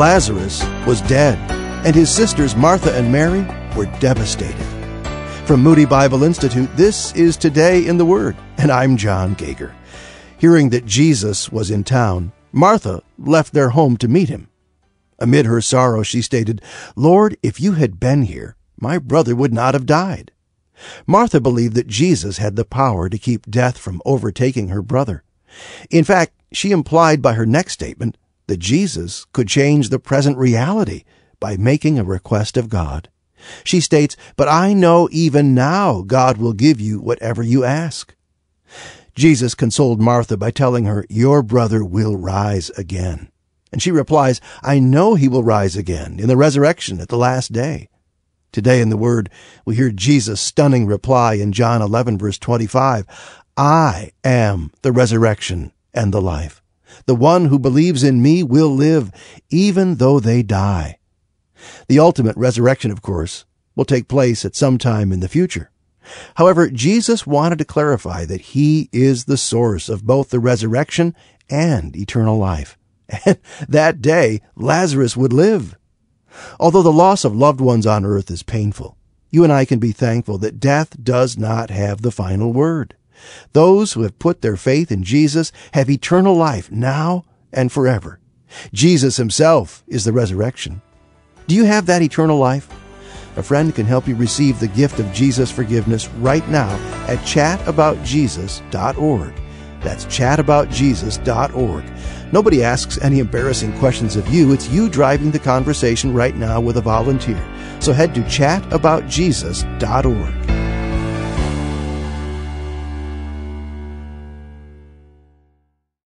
Lazarus was dead, and his sisters Martha and Mary were devastated. From Moody Bible Institute, this is Today in the Word, and I'm John Geiger. Hearing that Jesus was in town, Martha left their home to meet him. Amid her sorrow, she stated, "Lord, if you had been here, my brother would not have died." Martha believed that Jesus had the power to keep death from overtaking her brother. In fact, she implied by her next statement that Jesus could change the present reality by making a request of God. She states, "But I know even now God will give you whatever you ask." Jesus consoled Martha by telling her, "Your brother will rise again." And she replies, "I know he will rise again in the resurrection at the last day." Today in the Word, we hear Jesus' stunning reply in John 11, verse 25, "I am the resurrection and the life. The one who believes in me will live, even though they die." The ultimate resurrection, of course, will take place at some time in the future. However, Jesus wanted to clarify that he is the source of both the resurrection and eternal life. And that day, Lazarus would live. Although the loss of loved ones on earth is painful, you and I can be thankful that death does not have the final word. Those who have put their faith in Jesus have eternal life now and forever. Jesus himself is the resurrection. Do you have that eternal life? A friend can help you receive the gift of Jesus' forgiveness right now at chataboutjesus.org. That's chataboutjesus.org. Nobody asks any embarrassing questions of you. It's you driving the conversation right now with a volunteer. So head to chataboutjesus.org.